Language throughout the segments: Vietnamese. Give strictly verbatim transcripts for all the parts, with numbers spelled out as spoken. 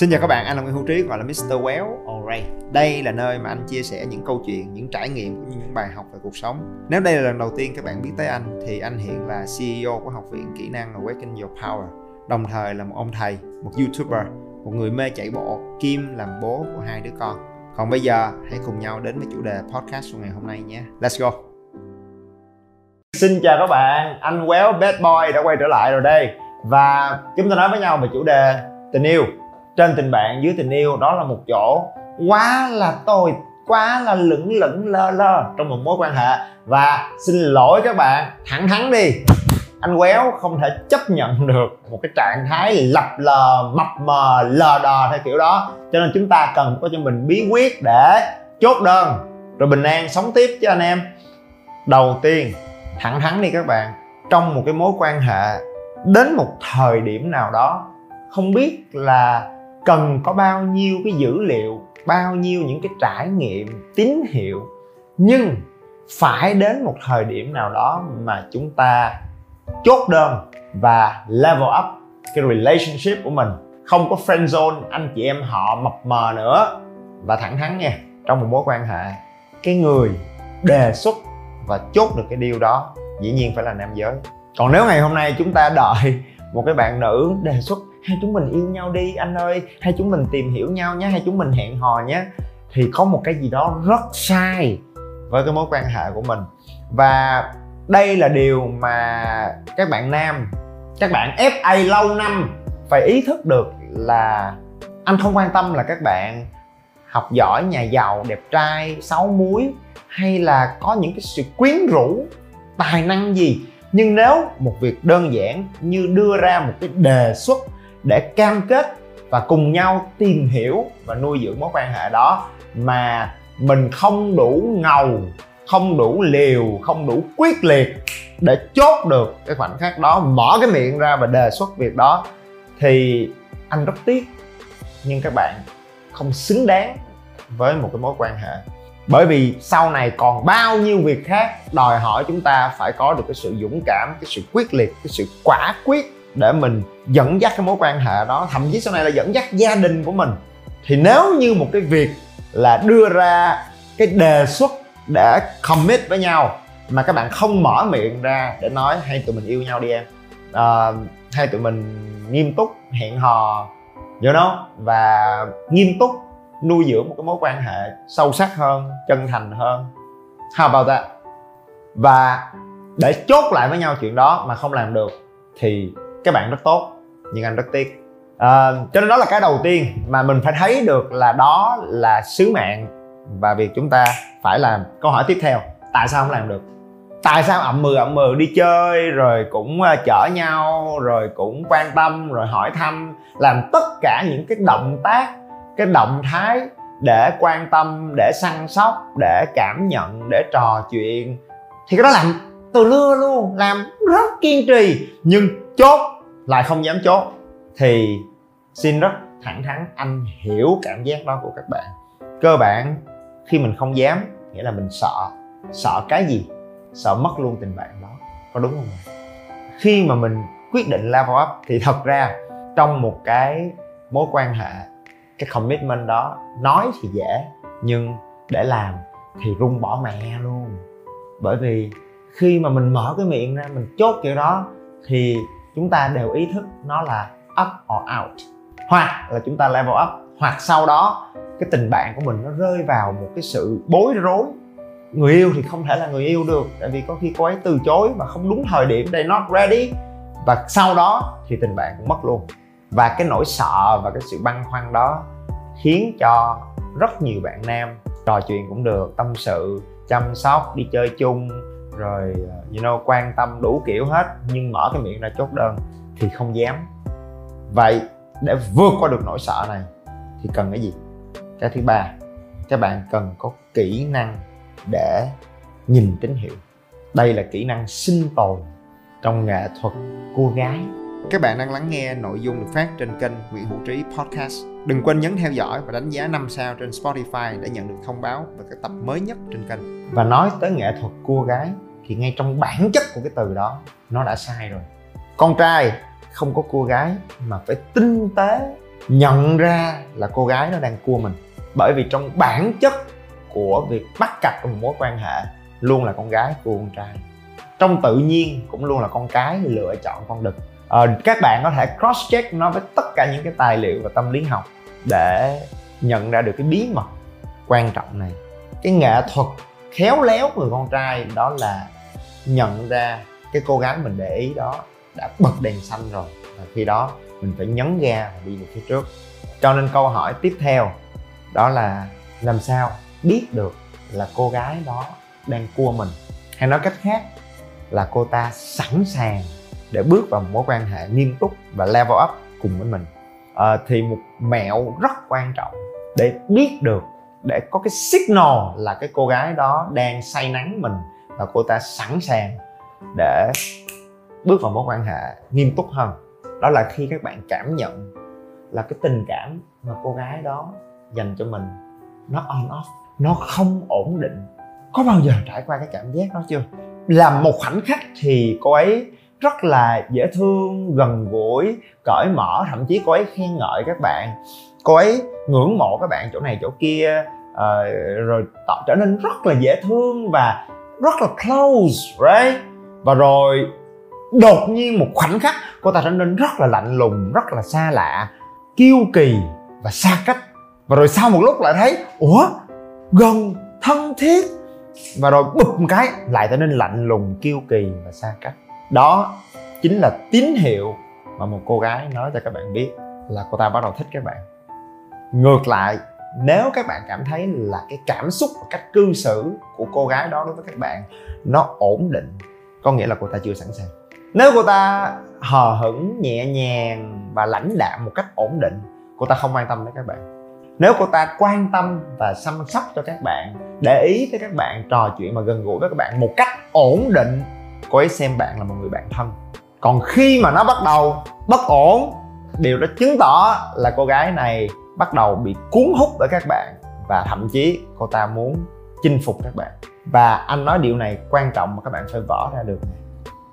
Xin chào các bạn, anh là Nguyễn Hữu Trí, gọi là mít-tơ Quéo. Alright. Đây là nơi mà anh chia sẻ những câu chuyện, những trải nghiệm cũng như những bài học về cuộc sống. Nếu đây là lần đầu tiên các bạn biết tới anh thì anh hiện là xê e ô của Học viện Kỹ năng Awaken Your Power, đồng thời là một ông thầy, một YouTuber, một người mê chạy bộ, kim làm bố của hai đứa con. Còn bây giờ hãy cùng nhau đến với chủ đề podcast của ngày hôm nay nhé. Let's go. Xin chào các bạn, anh Quéo Bad Boy đã quay trở lại rồi đây. Và chúng ta nói với nhau về chủ đề tình yêu. Trên tình bạn, dưới tình yêu, đó là một chỗ quá là tôi, quá là lững lững lơ lơ trong một mối quan hệ. Và xin lỗi các bạn, thẳng thắn đi, anh Quéo không thể chấp nhận được một cái trạng thái lập lờ, mập mờ, lờ đờ theo kiểu đó. Cho nên chúng ta cần có cho mình bí quyết để chốt đơn rồi bình an sống tiếp chứ anh em. Đầu tiên, thẳng thắn đi các bạn, trong một cái mối quan hệ, đến một thời điểm nào đó, không biết là cần có bao nhiêu cái dữ liệu, bao nhiêu những cái trải nghiệm, tín hiệu, nhưng phải đến một thời điểm nào đó mà chúng ta chốt đơn và level up cái relationship của mình. Không có friend zone, anh chị em họ mập mờ nữa. Và thẳng thắn nha, trong một mối quan hệ, cái người đề xuất và chốt được cái deal đó dĩ nhiên phải là nam giới. Còn nếu ngày hôm nay chúng ta đợi một cái bạn nữ đề xuất hai chúng mình yêu nhau đi anh ơi, hai chúng mình tìm hiểu nhau nhé, hai chúng mình hẹn hò nhé, thì có một cái gì đó rất sai với cái mối quan hệ của mình. Và đây là điều mà các bạn nam, các bạn ép a lâu năm phải ý thức được là anh không quan tâm là các bạn học giỏi, nhà giàu, đẹp trai, sáu múi hay là có những cái sự quyến rũ, tài năng gì. Nhưng nếu một việc đơn giản như đưa ra một cái đề xuất để cam kết và cùng nhau tìm hiểu và nuôi dưỡng mối quan hệ đó mà mình không đủ ngầu, không đủ liều, không đủ quyết liệt để chốt được cái khoảnh khắc đó, mở cái miệng ra và đề xuất việc đó, thì anh rất tiếc, nhưng các bạn không xứng đáng với một cái mối quan hệ. Bởi vì sau này còn bao nhiêu việc khác đòi hỏi chúng ta phải có được cái sự dũng cảm, cái sự quyết liệt, cái sự quả quyết để mình dẫn dắt cái mối quan hệ đó, thậm chí sau này là dẫn dắt gia đình của mình. Thì nếu như một cái việc là đưa ra cái đề xuất để commit với nhau mà các bạn không mở miệng ra để nói hay tụi mình yêu nhau đi em, à, hay tụi mình nghiêm túc hẹn hò, you know, và nghiêm túc nuôi dưỡng một cái mối quan hệ sâu sắc hơn, chân thành hơn, how about that? Và để chốt lại với nhau chuyện đó mà không làm được thì các bạn rất tốt, nhưng anh rất tiếc. à, Cho nên đó là cái đầu tiên mà mình phải thấy được là đó là sứ mệnh và việc chúng ta phải làm. Câu hỏi tiếp theo, tại sao không làm được? Tại sao ậm mừ ậm mừ đi chơi rồi cũng chở nhau, rồi cũng quan tâm, rồi hỏi thăm, làm tất cả những cái động tác, cái động thái để quan tâm, để săn sóc, để cảm nhận, để trò chuyện, thì cái đó làm từ lưa luôn, làm rất kiên trì, nhưng chốt lại không dám chốt. Thì xin rất thẳng thắn, anh hiểu cảm giác đó của các bạn. Cơ bản khi mình không dám nghĩa là mình sợ. Sợ cái gì? Sợ mất luôn tình bạn đó, có đúng không ạ? Khi mà mình quyết định level up thì thật ra trong một cái mối quan hệ, cái commitment đó nói thì dễ nhưng để làm thì rung bỏ mẹ luôn. Bởi vì khi mà mình mở cái miệng ra mình chốt kiểu đó thì chúng ta đều ý thức nó là up or out, hoặc là chúng ta level up, hoặc sau đó cái tình bạn của mình nó rơi vào một cái sự bối rối. Người yêu thì không thể là người yêu được, tại vì có khi cô ấy từ chối mà không đúng thời điểm, they're not ready, và sau đó thì tình bạn cũng mất luôn. Và cái nỗi sợ và cái sự băn khoăn đó khiến cho rất nhiều bạn nam trò chuyện cũng được, tâm sự, chăm sóc, đi chơi chung, rồi you know, quan tâm đủ kiểu hết, nhưng mở cái miệng ra chốt đơn thì không dám. Vậy để vượt qua được nỗi sợ này thì cần cái gì? Cái thứ ba, các bạn cần có kỹ năng để nhìn tín hiệu. Đây là kỹ năng sinh tồn trong nghệ thuật cô gái. Các bạn đang lắng nghe nội dung được phát trên kênh Nguyễn Hữu Trí Podcast. Đừng quên nhấn theo dõi và đánh giá năm sao trên Spotify để nhận được thông báo về các tập mới nhất trên kênh. Và nói tới nghệ thuật cua gái thì ngay trong bản chất của cái từ đó nó đã sai rồi. Con trai không có cua gái mà phải tinh tế nhận ra là cô gái nó đang cua mình. Bởi vì trong bản chất của việc bắt cặp trong một mối quan hệ luôn là con gái cua con trai. Trong tự nhiên cũng luôn là con cái lựa chọn con đực. À, các bạn có thể cross check nó với tất cả những cái tài liệu và tâm lý học để nhận ra được cái bí mật quan trọng này. Cái nghệ thuật khéo léo người con trai đó là nhận ra cái cô gái mình để ý đó đã bật đèn xanh rồi, và khi đó mình phải nhấn ga và đi về phía trước. Cho nên câu hỏi tiếp theo đó là làm sao biết được là cô gái đó đang cua mình, hay nói cách khác là cô ta sẵn sàng để bước vào một mối quan hệ nghiêm túc và level up cùng với mình. À, thì một mẹo rất quan trọng để biết được, để có cái signal là cái cô gái đó đang say nắng mình và cô ta sẵn sàng để bước vào mối quan hệ nghiêm túc hơn, đó là khi các bạn cảm nhận là cái tình cảm mà cô gái đó dành cho mình nó on off, nó không ổn định. Có bao giờ trải qua cái cảm giác đó chưa? Làm một khoảnh khắc thì cô ấy rất là dễ thương, gần gũi, cởi mở, thậm chí cô ấy khen ngợi các bạn, cô ấy ngưỡng mộ các bạn chỗ này chỗ kia, uh, rồi trở nên rất là dễ thương và rất là close, right? Và rồi đột nhiên một khoảnh khắc cô ta trở nên rất là lạnh lùng, rất là xa lạ, kiêu kỳ và xa cách. Và rồi sau một lúc lại thấy ủa, gần, thân thiết, và rồi bụp một cái lại trở nên lạnh lùng, kiêu kỳ và xa cách. Đó chính là tín hiệu mà một cô gái nói cho các bạn biết là cô ta bắt đầu thích các bạn. Ngược lại, nếu các bạn cảm thấy là cái cảm xúc và cách cư xử của cô gái đó đối với các bạn nó ổn định, có nghĩa là cô ta chưa sẵn sàng. Nếu cô ta hờ hững, nhẹ nhàng và lãnh đạm một cách ổn định, cô ta không quan tâm đến các bạn. Nếu cô ta quan tâm và chăm sóc cho các bạn, để ý tới các bạn, trò chuyện mà gần gũi với các bạn một cách ổn định, cô ấy xem bạn là một người bạn thân. Còn khi mà nó bắt đầu bất ổn, điều đó chứng tỏ là cô gái này bắt đầu bị cuốn hút bởi các bạn, và thậm chí cô ta muốn chinh phục các bạn. Và anh nói điều này quan trọng mà các bạn phải vỡ ra được.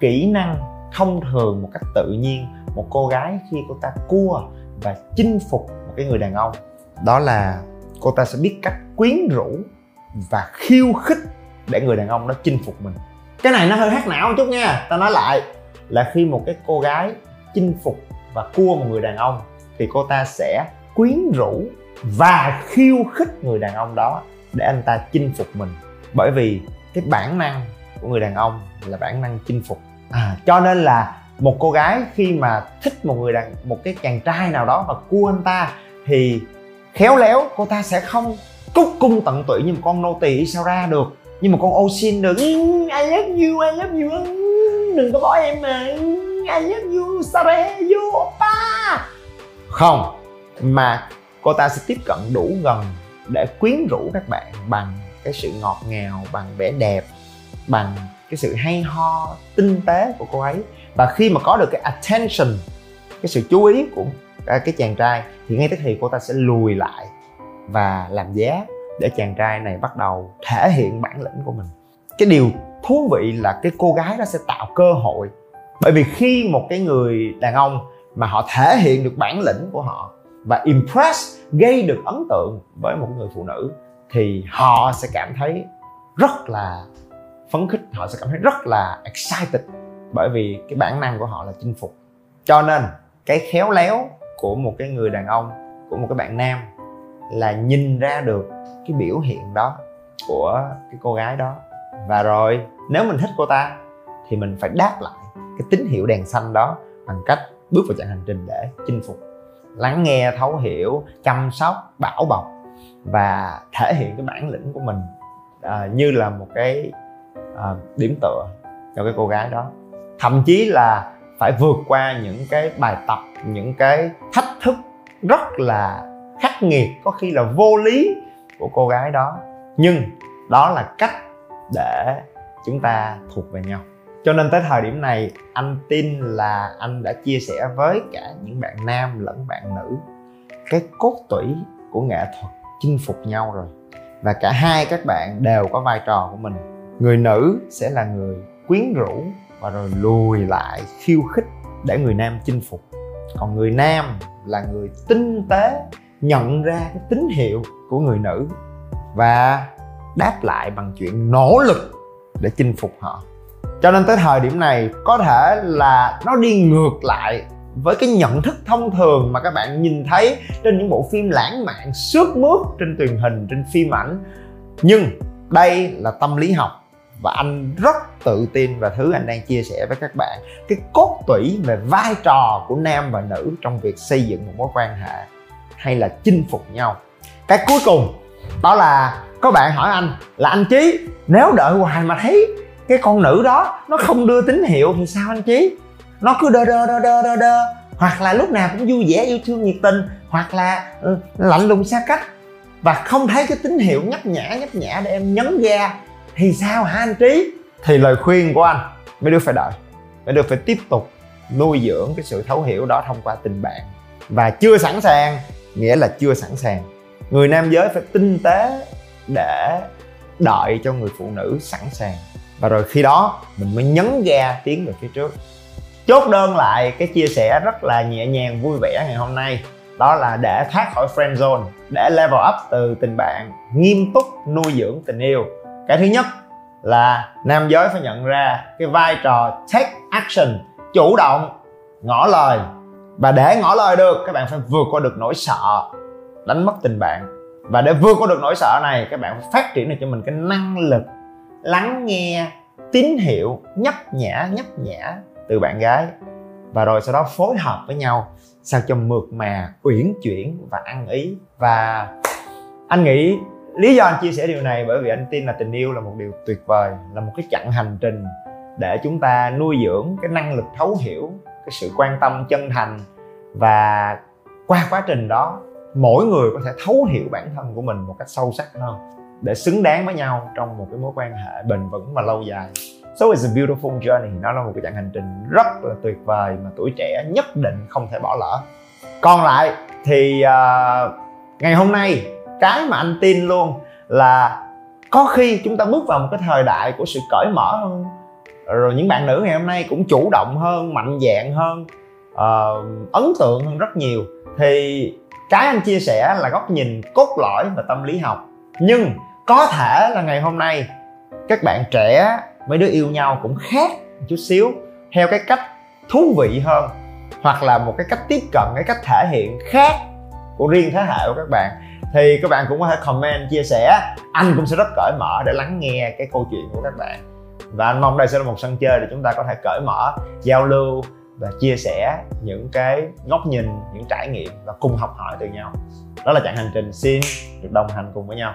Kỹ năng thông thường một cách tự nhiên một cô gái khi cô ta cua và chinh phục một cái người đàn ông, đó là cô ta sẽ biết cách quyến rũ và khiêu khích để người đàn ông đó chinh phục mình. Cái này nó hơi hát não một chút nha. Ta nói lại là khi một cái cô gái chinh phục và cua một người đàn ông thì cô ta sẽ quyến rũ và khiêu khích người đàn ông đó để anh ta chinh phục mình. Bởi vì cái bản năng của người đàn ông là bản năng chinh phục. À, cho nên là một cô gái khi mà thích một người đàn một cái chàng trai nào đó và cua anh ta thì khéo léo cô ta sẽ không cúc cung tận tụy như một con nô tỳ sao ra được, nhưng mà con ô xin được I love you, I love you, đừng có bỏ em mà, I love you, sare you, oppa. Không, mà cô ta sẽ tiếp cận đủ gần để quyến rũ các bạn bằng cái sự ngọt ngào, bằng vẻ đẹp, bằng cái sự hay ho, tinh tế của cô ấy. Và khi mà có được cái attention, cái sự chú ý của cái chàng trai, thì ngay tức thì cô ta sẽ lùi lại và làm giá để chàng trai này bắt đầu thể hiện bản lĩnh của mình. Cái điều thú vị là cái cô gái đó sẽ tạo cơ hội. Bởi vì khi một cái người đàn ông mà họ thể hiện được bản lĩnh của họ và impress, gây được ấn tượng với một người phụ nữ, thì họ sẽ cảm thấy rất là phấn khích, họ sẽ cảm thấy rất là excited, bởi vì cái bản năng của họ là chinh phục. Cho nên cái khéo léo của một cái người đàn ông, của một cái bạn nam, là nhìn ra được cái biểu hiện đó của cái cô gái đó. Và rồi nếu mình thích cô ta thì mình phải đáp lại cái tín hiệu đèn xanh đó bằng cách bước vào chặng hành trình để chinh phục, lắng nghe, thấu hiểu, chăm sóc, bảo bọc và thể hiện cái bản lĩnh của mình à, như là một cái à, điểm tựa cho cái cô gái đó. Thậm chí là phải vượt qua những cái bài tập, những cái thách thức rất là khắc nghiệt, có khi là vô lý của cô gái đó. Nhưng đó là cách để chúng ta thuộc về nhau. Cho nên tới thời điểm này, anh tin là anh đã chia sẻ với cả những bạn nam lẫn bạn nữ cái cốt tủy của nghệ thuật chinh phục nhau rồi. Và cả hai các bạn đều có vai trò của mình. Người nữ sẽ là người quyến rũ và rồi lùi lại, khiêu khích để người nam chinh phục. Còn người nam là người tinh tế nhận ra cái tín hiệu của người nữ và đáp lại bằng chuyện nỗ lực để chinh phục họ. Cho nên tới thời điểm này có thể là nó đi ngược lại với cái nhận thức thông thường mà các bạn nhìn thấy trên những bộ phim lãng mạn sướt mướt trên truyền hình, trên phim ảnh. Nhưng đây là tâm lý học và anh rất tự tin và thứ anh đang chia sẻ với các bạn cái cốt tủy về vai trò của nam và nữ trong việc xây dựng một mối quan hệ hay là chinh phục nhau. Cái cuối cùng đó là có bạn hỏi anh là anh Trí, nếu đợi hoài mà thấy cái con nữ đó nó không đưa tín hiệu thì sao anh Trí? Nó cứ đơ đơ đơ đơ đơ đơ, hoặc là lúc nào cũng vui vẻ yêu thương nhiệt tình, hoặc là ừ, lạnh lùng xa cách và không thấy cái tín hiệu nhắc nhã nhắc nhã để em nhấn ga thì sao hả anh Trí? Thì lời khuyên của anh, mấy đứa phải đợi, mấy đứa phải tiếp tục nuôi dưỡng cái sự thấu hiểu đó thông qua tình bạn. Và chưa sẵn sàng nghĩa là chưa sẵn sàng. Người nam giới phải tinh tế để đợi cho người phụ nữ sẵn sàng, và rồi khi đó mình mới nhấn ga tiến về phía trước. Chốt đơn lại cái chia sẻ rất là nhẹ nhàng vui vẻ ngày hôm nay, đó là để thoát khỏi friend zone, để level up từ tình bạn, nghiêm túc nuôi dưỡng tình yêu. Cái thứ nhất là nam giới phải nhận ra cái vai trò take action, chủ động, ngỏ lời. Và để ngỏ lời được, các bạn phải vượt qua được nỗi sợ đánh mất tình bạn. Và để vượt qua được nỗi sợ này, các bạn phải phát triển được cho mình cái năng lực lắng nghe tín hiệu nhấp nhả nhấp nhả từ bạn gái, và rồi sau đó phối hợp với nhau sao cho mượt mà, uyển chuyển và ăn ý. Và anh nghĩ lý do anh chia sẻ điều này bởi vì anh tin là tình yêu là một điều tuyệt vời, là một cái chặng hành trình để chúng ta nuôi dưỡng cái năng lực thấu hiểu, cái sự quan tâm chân thành, và qua quá trình đó mỗi người có thể thấu hiểu bản thân của mình một cách sâu sắc hơn để xứng đáng với nhau trong một cái mối quan hệ bền vững và lâu dài. So it's a beautiful journey. Nó là một cái chặng hành trình rất là tuyệt vời mà tuổi trẻ nhất định không thể bỏ lỡ. Còn lại thì uh, ngày hôm nay cái mà anh tin luôn là có khi chúng ta bước vào một cái thời đại của sự cởi mở hơn. Rồi những bạn nữ ngày hôm nay cũng chủ động hơn, mạnh dạn hơn, uh, ấn tượng hơn rất nhiều. Thì cái anh chia sẻ là góc nhìn cốt lõi và tâm lý học. Nhưng có thể là ngày hôm nay các bạn trẻ, mấy đứa yêu nhau cũng khác một chút xíu, theo cái cách thú vị hơn, hoặc là một cái cách tiếp cận, cái cách thể hiện khác của riêng thế hệ của các bạn. Thì các bạn cũng có thể comment, chia sẻ. Anh cũng sẽ rất cởi mở để lắng nghe cái câu chuyện của các bạn. Và anh mong đây sẽ là một sân chơi để chúng ta có thể cởi mở, giao lưu và chia sẻ những cái góc nhìn, những trải nghiệm và cùng học hỏi từ nhau. Đó là chặng hành trình xin được đồng hành cùng với nhau.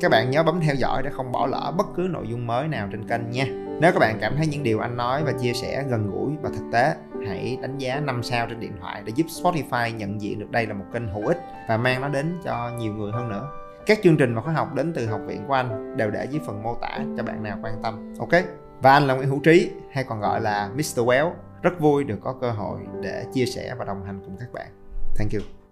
Các bạn nhớ bấm theo dõi để không bỏ lỡ bất cứ nội dung mới nào trên kênh nha. Nếu các bạn cảm thấy những điều anh nói và chia sẻ gần gũi và thực tế, hãy đánh giá năm sao trên điện thoại để giúp Spotify nhận diện được đây là một kênh hữu ích và mang nó đến cho nhiều người hơn nữa. Các chương trình và khóa học đến từ học viện của anh đều để dưới phần mô tả cho bạn nào quan tâm. Ok? Và anh là Nguyễn Hữu Trí, hay còn gọi là mít tơ Quéo. Rất vui được có cơ hội để chia sẻ và đồng hành cùng các bạn. Thank you.